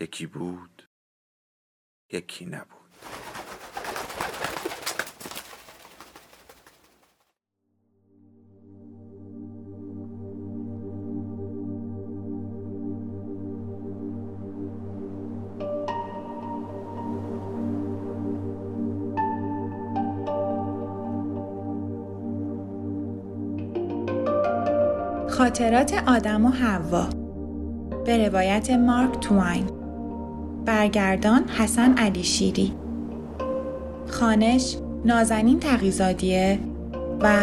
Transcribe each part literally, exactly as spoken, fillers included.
یکی بود، یکی نبود. خاطرات آدم و حوا به روایت مارک تواین، برگردان حسن علیشیری، خوانش نازنین تقی زاده و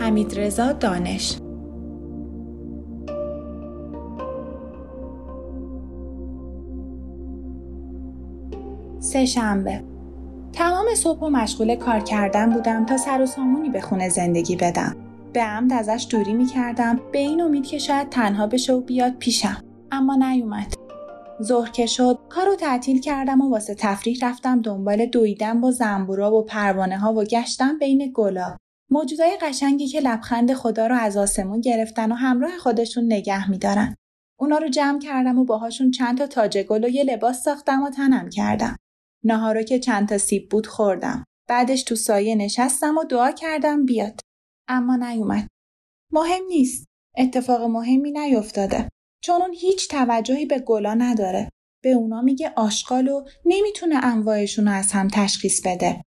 حمیدرضا دانش. سه شنبه تمام صبح و مشغول کار کردن بودم تا سر و سامونی به خونه زندگی بدم. به عمد ازش دوری می کردم به این امید که شاید تنها بشه و بیاد پیشم، اما نیومد. ظهر که شد کارو تعطیل کردم و واسه تفریح رفتم دنبال دویدن با زنبورا و پروانه ها و گشتم بین گلا. موجودای قشنگی که لبخند خدا رو از آسمون گرفتن و همراه خودشون نگه می‌دارن. اونا رو جمع کردم و باهاشون چند تا تاج گل و یه لباس ساختم و تنم کردم. ناهارو که چند تا سیب بود خوردم. بعدش تو سایه نشستم و دعا کردم بیاد، اما نیومد. مهم نیست. اتفاق مهمی نیفتاده. چون اون هیچ توجهی به گلا نداره. به اونا میگه آشغال و نمیتونه انواعشون رو از هم تشخیص بده.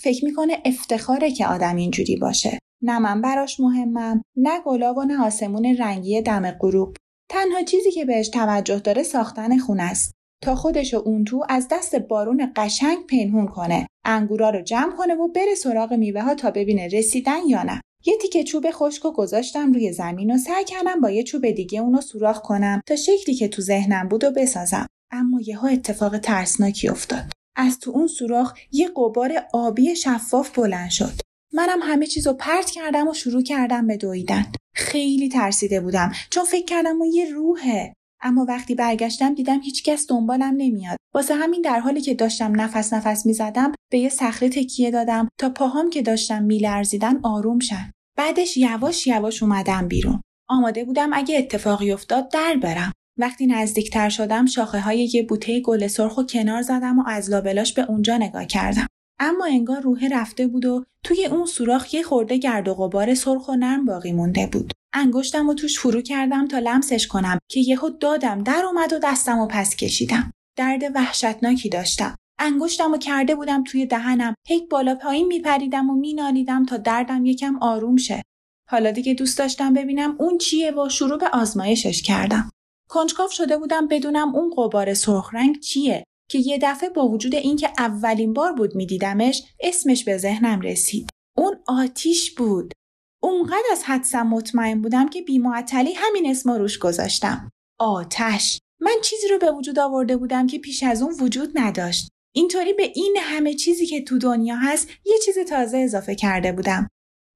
فکر میکنه افتخاره که آدم اینجوری باشه. نه من براش مهمم، نه گلا و نه آسمون رنگی دم غروب. تنها چیزی که بهش توجه داره ساختن خونه است. تا خودشو اون تو از دست بارون قشنگ پنهون کنه. انگورا رو جمع کنه و بره سراغ میوه ها تا ببینه رسیدن یا نه. یه تیکه چوب خشک رو گذاشتم روی زمین و سعی کردم با یه چوب دیگه اونو سوراخ کنم تا شکلی که تو ذهنم بود رو بسازم، اما یهو اتفاق ترسناکی افتاد. از تو اون سوراخ یه غبار آبی شفاف بلند شد. منم همه چیزو پرت کردم و شروع کردم به دویدن. خیلی ترسیده بودم چون فکر کردم اون یه روحه، اما وقتی برگشتم دیدم هیچکس دنبالم نمیاد. واسه همین در حالی که داشتم نفس نفس میزدم به یه صخره تکیه دادم تا پاهام که داشتم میلرزیدن آروم شن. بعدش یواش یواش اومدم بیرون. آماده بودم اگه اتفاقی افتاد در برم. وقتی نزدیکتر شدم شاخه های یه بوته گل سرخو کنار زدم و از لابلاش به اونجا نگاه کردم، اما انگار روحه رفته بود و توی اون سوراخ یه خورده گرد و غبار سرخ و نرم باقی مونده بود. انگشتم رو توش فرو کردم تا لمسش کنم که یهو دادم در اومد و دستم رو پس کشیدم. درد وحشتناکی داشتم. انگشتم رو کرده بودم توی دهنم، هی بالا پایین میپریدم و مینالیدم تا دردم یکم آروم شه. حالا دیگه دوست داشتم ببینم اون چیه و شروع به آزمایشش کردم. کنجکاو شده بودم بدونم اون غبار سرخ رنگ چیه که یه دفعه با وجود اینکه اولین بار بود میدیدمش اسمش به ذهنم رسید. اون آتیش بود. اونقدر از حدسم مطمئن بودم که بی‌معطلی همین اسم روش گذاشتم. آتش. من چیزی رو به وجود آورده بودم که پیش از اون وجود نداشت. اینطوری به این همه چیزی که تو دنیا هست یه چیز تازه اضافه کرده بودم.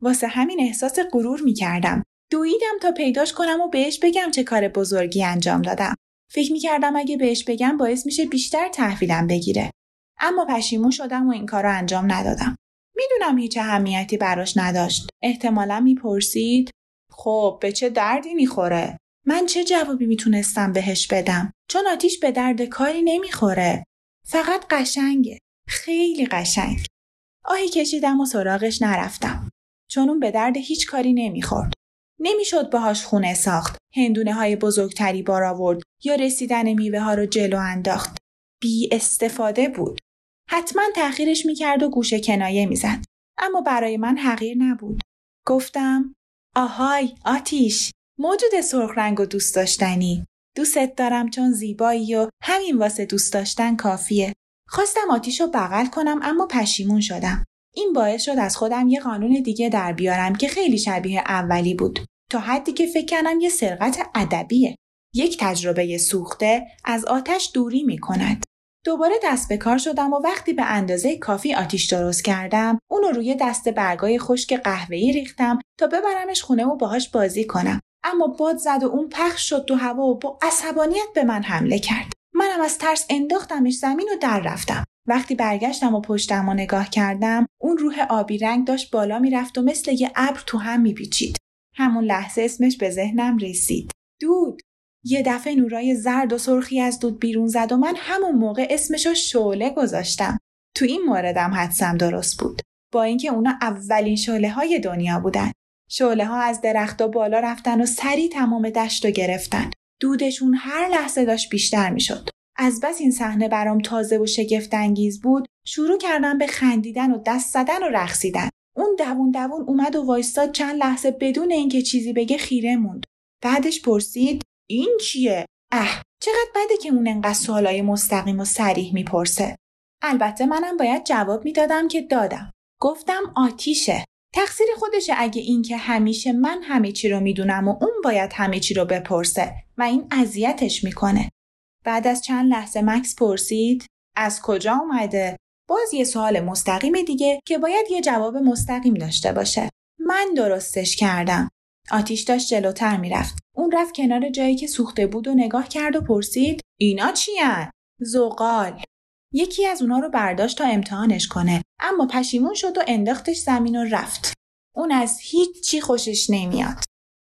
واسه همین احساس غرور می‌کردم. دویدم تا پیداش کنم و بهش بگم چه کار بزرگی انجام دادم. فکر می‌کردم اگه بهش بگم باعث میشه بیشتر تحویلم بگیره. اما پشیمون شدم و این کارو انجام ندادم. میدونم هیچ اهمیتی براش نداشت. احتمالاً میپرسید خب به چه دردی میخوره؟ من چه جوابی میتونستم بهش بدم؟ چون آتیش به درد کاری نمیخوره. فقط قشنگه. خیلی قشنگ. آهی کشیدم و سراغش نرفتم. چون اون به درد هیچ کاری نمیخورد. نمیشد باهاش خونه ساخت. هندونه های بزرگتری بار آورد یا رسیدن میوه ها رو جلو انداخت. بی استفاده بود. حتما تأخیرش میکرد و گوشه کنایه میزد، اما برای من حقیر نبود. گفتم آهای آتیش، موجود سرخ رنگ و دوست داشتنی، دوست دارم چون زیبایی و همین واسه دوست داشتن کافیه. خواستم آتیش رو بغل کنم اما پشیمون شدم. این باعث شد از خودم یه قانون دیگه در بیارم که خیلی شبیه اولی بود. تا حدی که فکر کنم یه سرقت ادبیه. یک تجربه سوخته از آتش دوری می کند. دوباره دست به کار شدم و وقتی به اندازه کافی آتیش درست کردم، اونو روی دست برگای خشک قهوه‌ای ریختم تا ببرمش خونه و باهاش بازی کنم. اما باد زد و اون پخش شد تو هوا و با عصبانیت به من حمله کرد. منم از ترس انداختمش زمین و در رفتم. وقتی برگشتم و پشتم و نگاه کردم، اون روح آبی رنگ داشت بالا میرفت و مثل یه ابر تو هم میپیچید. همون لحظه اسمش به ذهنم رسید. دود. یه دفعه نورای زرد و سرخی از دود بیرون زد و من همون موقع اسمشو شعله گذاشتم. تو این موردم حدسم درست بود. با اینکه اونا اولین شعله های دنیا بودن. شعله ها از درخت و بالا رفتن و سریع تمام دشت رو گرفتن. دودشون هر لحظه داشت بیشتر میشد. از بس این صحنه برام تازه و شگفت انگیز بود، شروع کردم به خندیدن و دست زدن و رقصیدن. اون دوون دوون اومد و وایستاد. چند لحظه بدون اینکه چیزی بگه خیره موند. بعدش پرسید: این چیه؟ اه، چقدر بده که اون انقدر سوالای مستقیم و صریح میپرسه. البته منم باید جواب میدادم که دادم. گفتم آتیشه. تقصیر خودشه اگه این که همیشه من همه چی رو میدونم و اون باید همه چی رو بپرسه و این اذیتش میکنه. بعد از چند لحظه مکس پرسید: از کجا اومده؟ باز یه سوال مستقیم دیگه که باید یه جواب مستقیم داشته باشه. من درستش کردم. آتیش داشت جلوتر میرفت. اون رفت کنار جایی که سوخته بود و نگاه کرد و پرسید: اینا چیان؟ زغال. یکی از اونا رو برداشت تا امتحانش کنه، اما پشیمون شد و انداختش زمین و رفت. اون از هیچ چی خوشش نمیاد.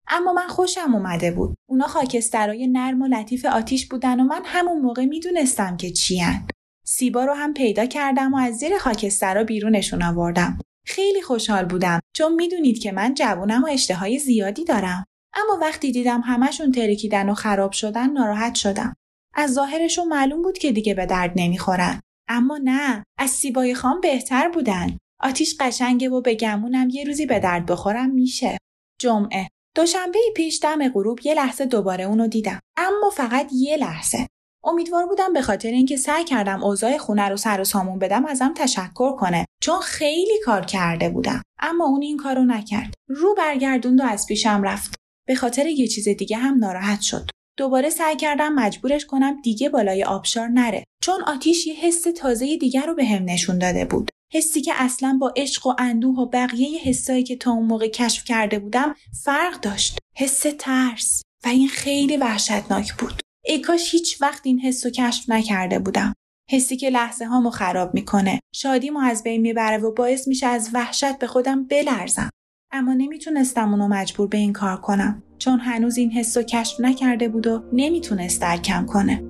اما من خوشم اومده بود. اونا خاکسترای نرم و لطیف آتیش بودن و من همون موقع میدونستم که چیان. سیبا رو هم پیدا کردم و از زیر خاکسترا بیرونشون آوردم. خیلی خوشحال بودم چون میدونید که من جوونم و اشتهای زیادی دارم. اما وقتی دیدم همشون ترکیدن و خراب شدن ناراحت شدم. از ظاهرشون معلوم بود که دیگه به درد نمیخورن. اما نه، از سیبای خام بهتر بودن. آتیش قشنگه و به گمونم یه روزی به درد بخورم میشه. جمعه. دوشنبه پیش دم غروب یه لحظه دوباره اونو دیدم. اما فقط یه لحظه. امیدوار بودم به خاطر اینکه سعی کردم اوضاع خونه رو سر و سامون بدم ازم تشکر کنه، چون خیلی کار کرده بودم. اما اون این کارو نکرد. رو برگردوند و از پیشم رفت. به خاطر یه چیز دیگه هم ناراحت شد. دوباره سعی کردم مجبورش کنم دیگه بالای آبشار نره، چون آتیش یه حس تازه دیگه رو بهم نشون داده بود. حسی که اصلاً با عشق و اندوه و بقیه حسایی که تا اون موقع کشف کرده بودم فرق داشت. حس ترس. و این خیلی وحشتناک بود. ای کاش هیچ وقت این حس رو کشف نکرده بودم. حسی که لحظه هامو خراب میکنه، شادیمو از بین میبره و باعث میشه از وحشت به خودم بلرزم. اما نمیتونستم اونو مجبور به این کار کنم، چون هنوز این حس رو کشف نکرده بود و نمیتونست درکم کنه.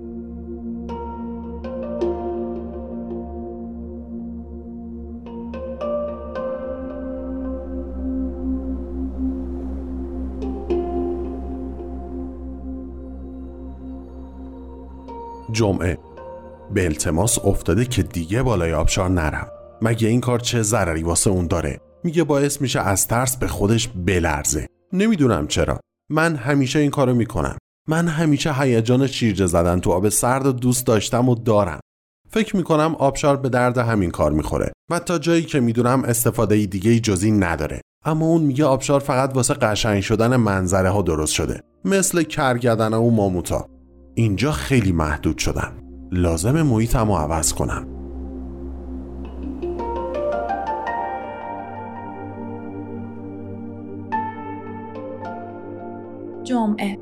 جمعه. به التماس افتاده که دیگه بالای آبشار نرم. مگه این کار چه ضرری واسه اون داره؟ میگه باعث میشه از ترس به خودش بلرزه. نمیدونم چرا. من همیشه این کارو میکنم. من همیشه هیجان شیرجه زدن تو آب سرد و دوست داشتم و دارم. فکر میکنم آبشار به درد همین کار میخوره و تا جایی که میدونم استفاده دیگه جز این نداره. اما اون میگه آبشار فقط واسه قشنگ شدن منظره ها درست شده، مثل کرگدن و ماموتا. اینجا خیلی محدود شدم. لازم محیطمو عوض کنم. جمعه،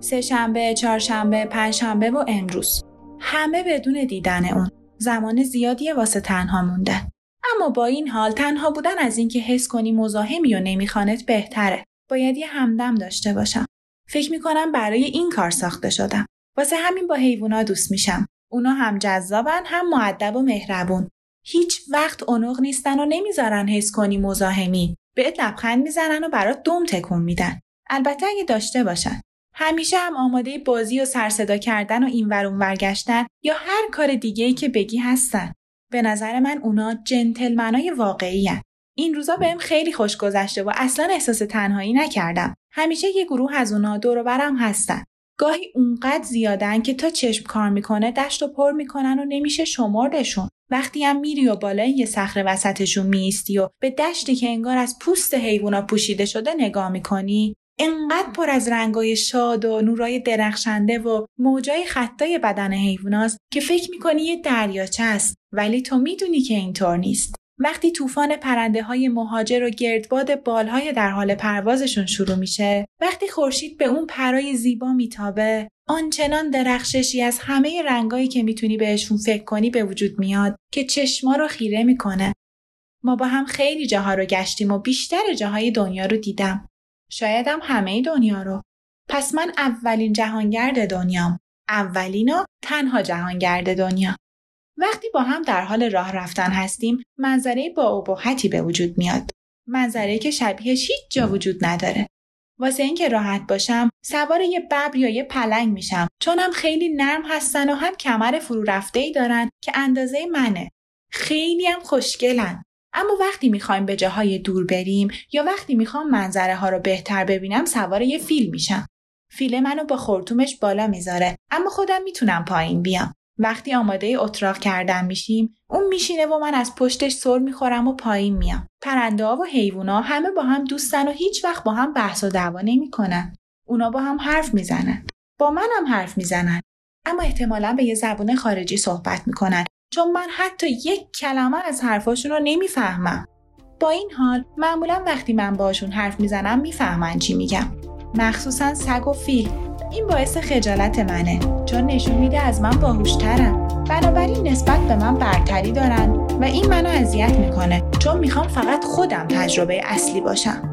سه شنبه، چهارشنبه، پنجشنبه و امروز. همه بدون دیدن اون. زمان زیادیه واسه تنها موندن. اما با این حال تنها بودن از اینکه حس کنی مزاحمی و نمیخوانت بهتره. باید یه همدم داشته باشم. فکر میکنم برای این کار ساخته شدم. واسه همین با حیوونا دوست میشم. اونا هم جذابن، هم مؤدب و مهربون. هیچ وقت اونق نیستن و نمیذارن حس کنی مزاحمی. بهت لبخند میزنن و برات دم تکون میدن. البته اگه داشته باشن. همیشه هم آماده بازی و سرصدا کردن و اینور اونور گشتن یا هر کار دیگه‌ای که بگی هستن. به نظر من اونا جنتلمنای واقعی‌ان. این روزا بهم خیلی خوش گذشته و اصلا احساس تنهایی نکردم. همیشه یه گروه از اونا دور و برم هستن. گاهی اونقدر زیادن که تا چشم کار میکنه دشت رو پر میکنن و نمیشه شمردشون. وقتی هم میری و بالای یه صخره وسطشون میستی و به دشتی که انگار از پوست حیونا پوشیده شده نگاه میکنی، انقدر پر از رنگای شاد و نورای درخشنده و موجای خطای بدن حیواناست که فکر میکنی یه دریاچه است، ولی تو میدونی که اینطور نیست. وقتی طوفان پرنده‌های مهاجر و گردباد بالهای در حال پروازشون شروع میشه، وقتی خورشید به اون پرای زیبا میتابه، آنچنان درخششی از همه رنگایی که میتونی بهشون فکر کنی به وجود میاد که چشما رو خیره میکنه. ما با هم خیلی جاها رو گشتیم و بیشتر جاهای دنیا رو دیدم. شاید هم همه دنیا رو. پس من اولین جهانگرد دنیام. اولین و تنها جهانگرد دنیا. وقتی با هم در حال راه رفتن هستیم، منظره با ابهتی به وجود میاد. منظره که شبیهش هیچ جا وجود نداره. واسه اینکه راحت باشم، سوار یه ببر یا یه پلنگ میشم، چون هم خیلی نرم هستن و هم کمر فرو رفته‌ای دارن که اندازه منه. خیلی هم خوشگلن. اما وقتی میخوایم به جاهای دور بریم یا وقتی میخوام منظره ها رو بهتر ببینم، سوار یه فیل میشم. فیل منو با خرطومش بالا میذاره، اما خودم میتونم پایین بیام. وقتی آماده اتراق کردن میشیم، اون میشینه و من از پشتش سر میخورم و پایین میام. پرنده‌ها و حیوونا همه با هم دوستن و هیچ وقت با هم بحث و دعوا نمیکنن. اونا با هم حرف میزنن، با منم حرف میزنن، اما احتمالاً به یه زبون خارجی صحبت میکنن، چون من حتی یک کلمه از حرفاشون رو نمیفهمم. با این حال معمولا وقتی من باشون حرف میزنم میفهمن چی میگم، مخصوصا سگ و فیل. این باعث خجالت منه، چون نشون میده از من باهوشترن، بنابراین نسبت به من برتری دارن و این منو اذیت میکنه، چون میخوام فقط خودم تجربه اصلی باشم.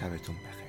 شبتون بخیر.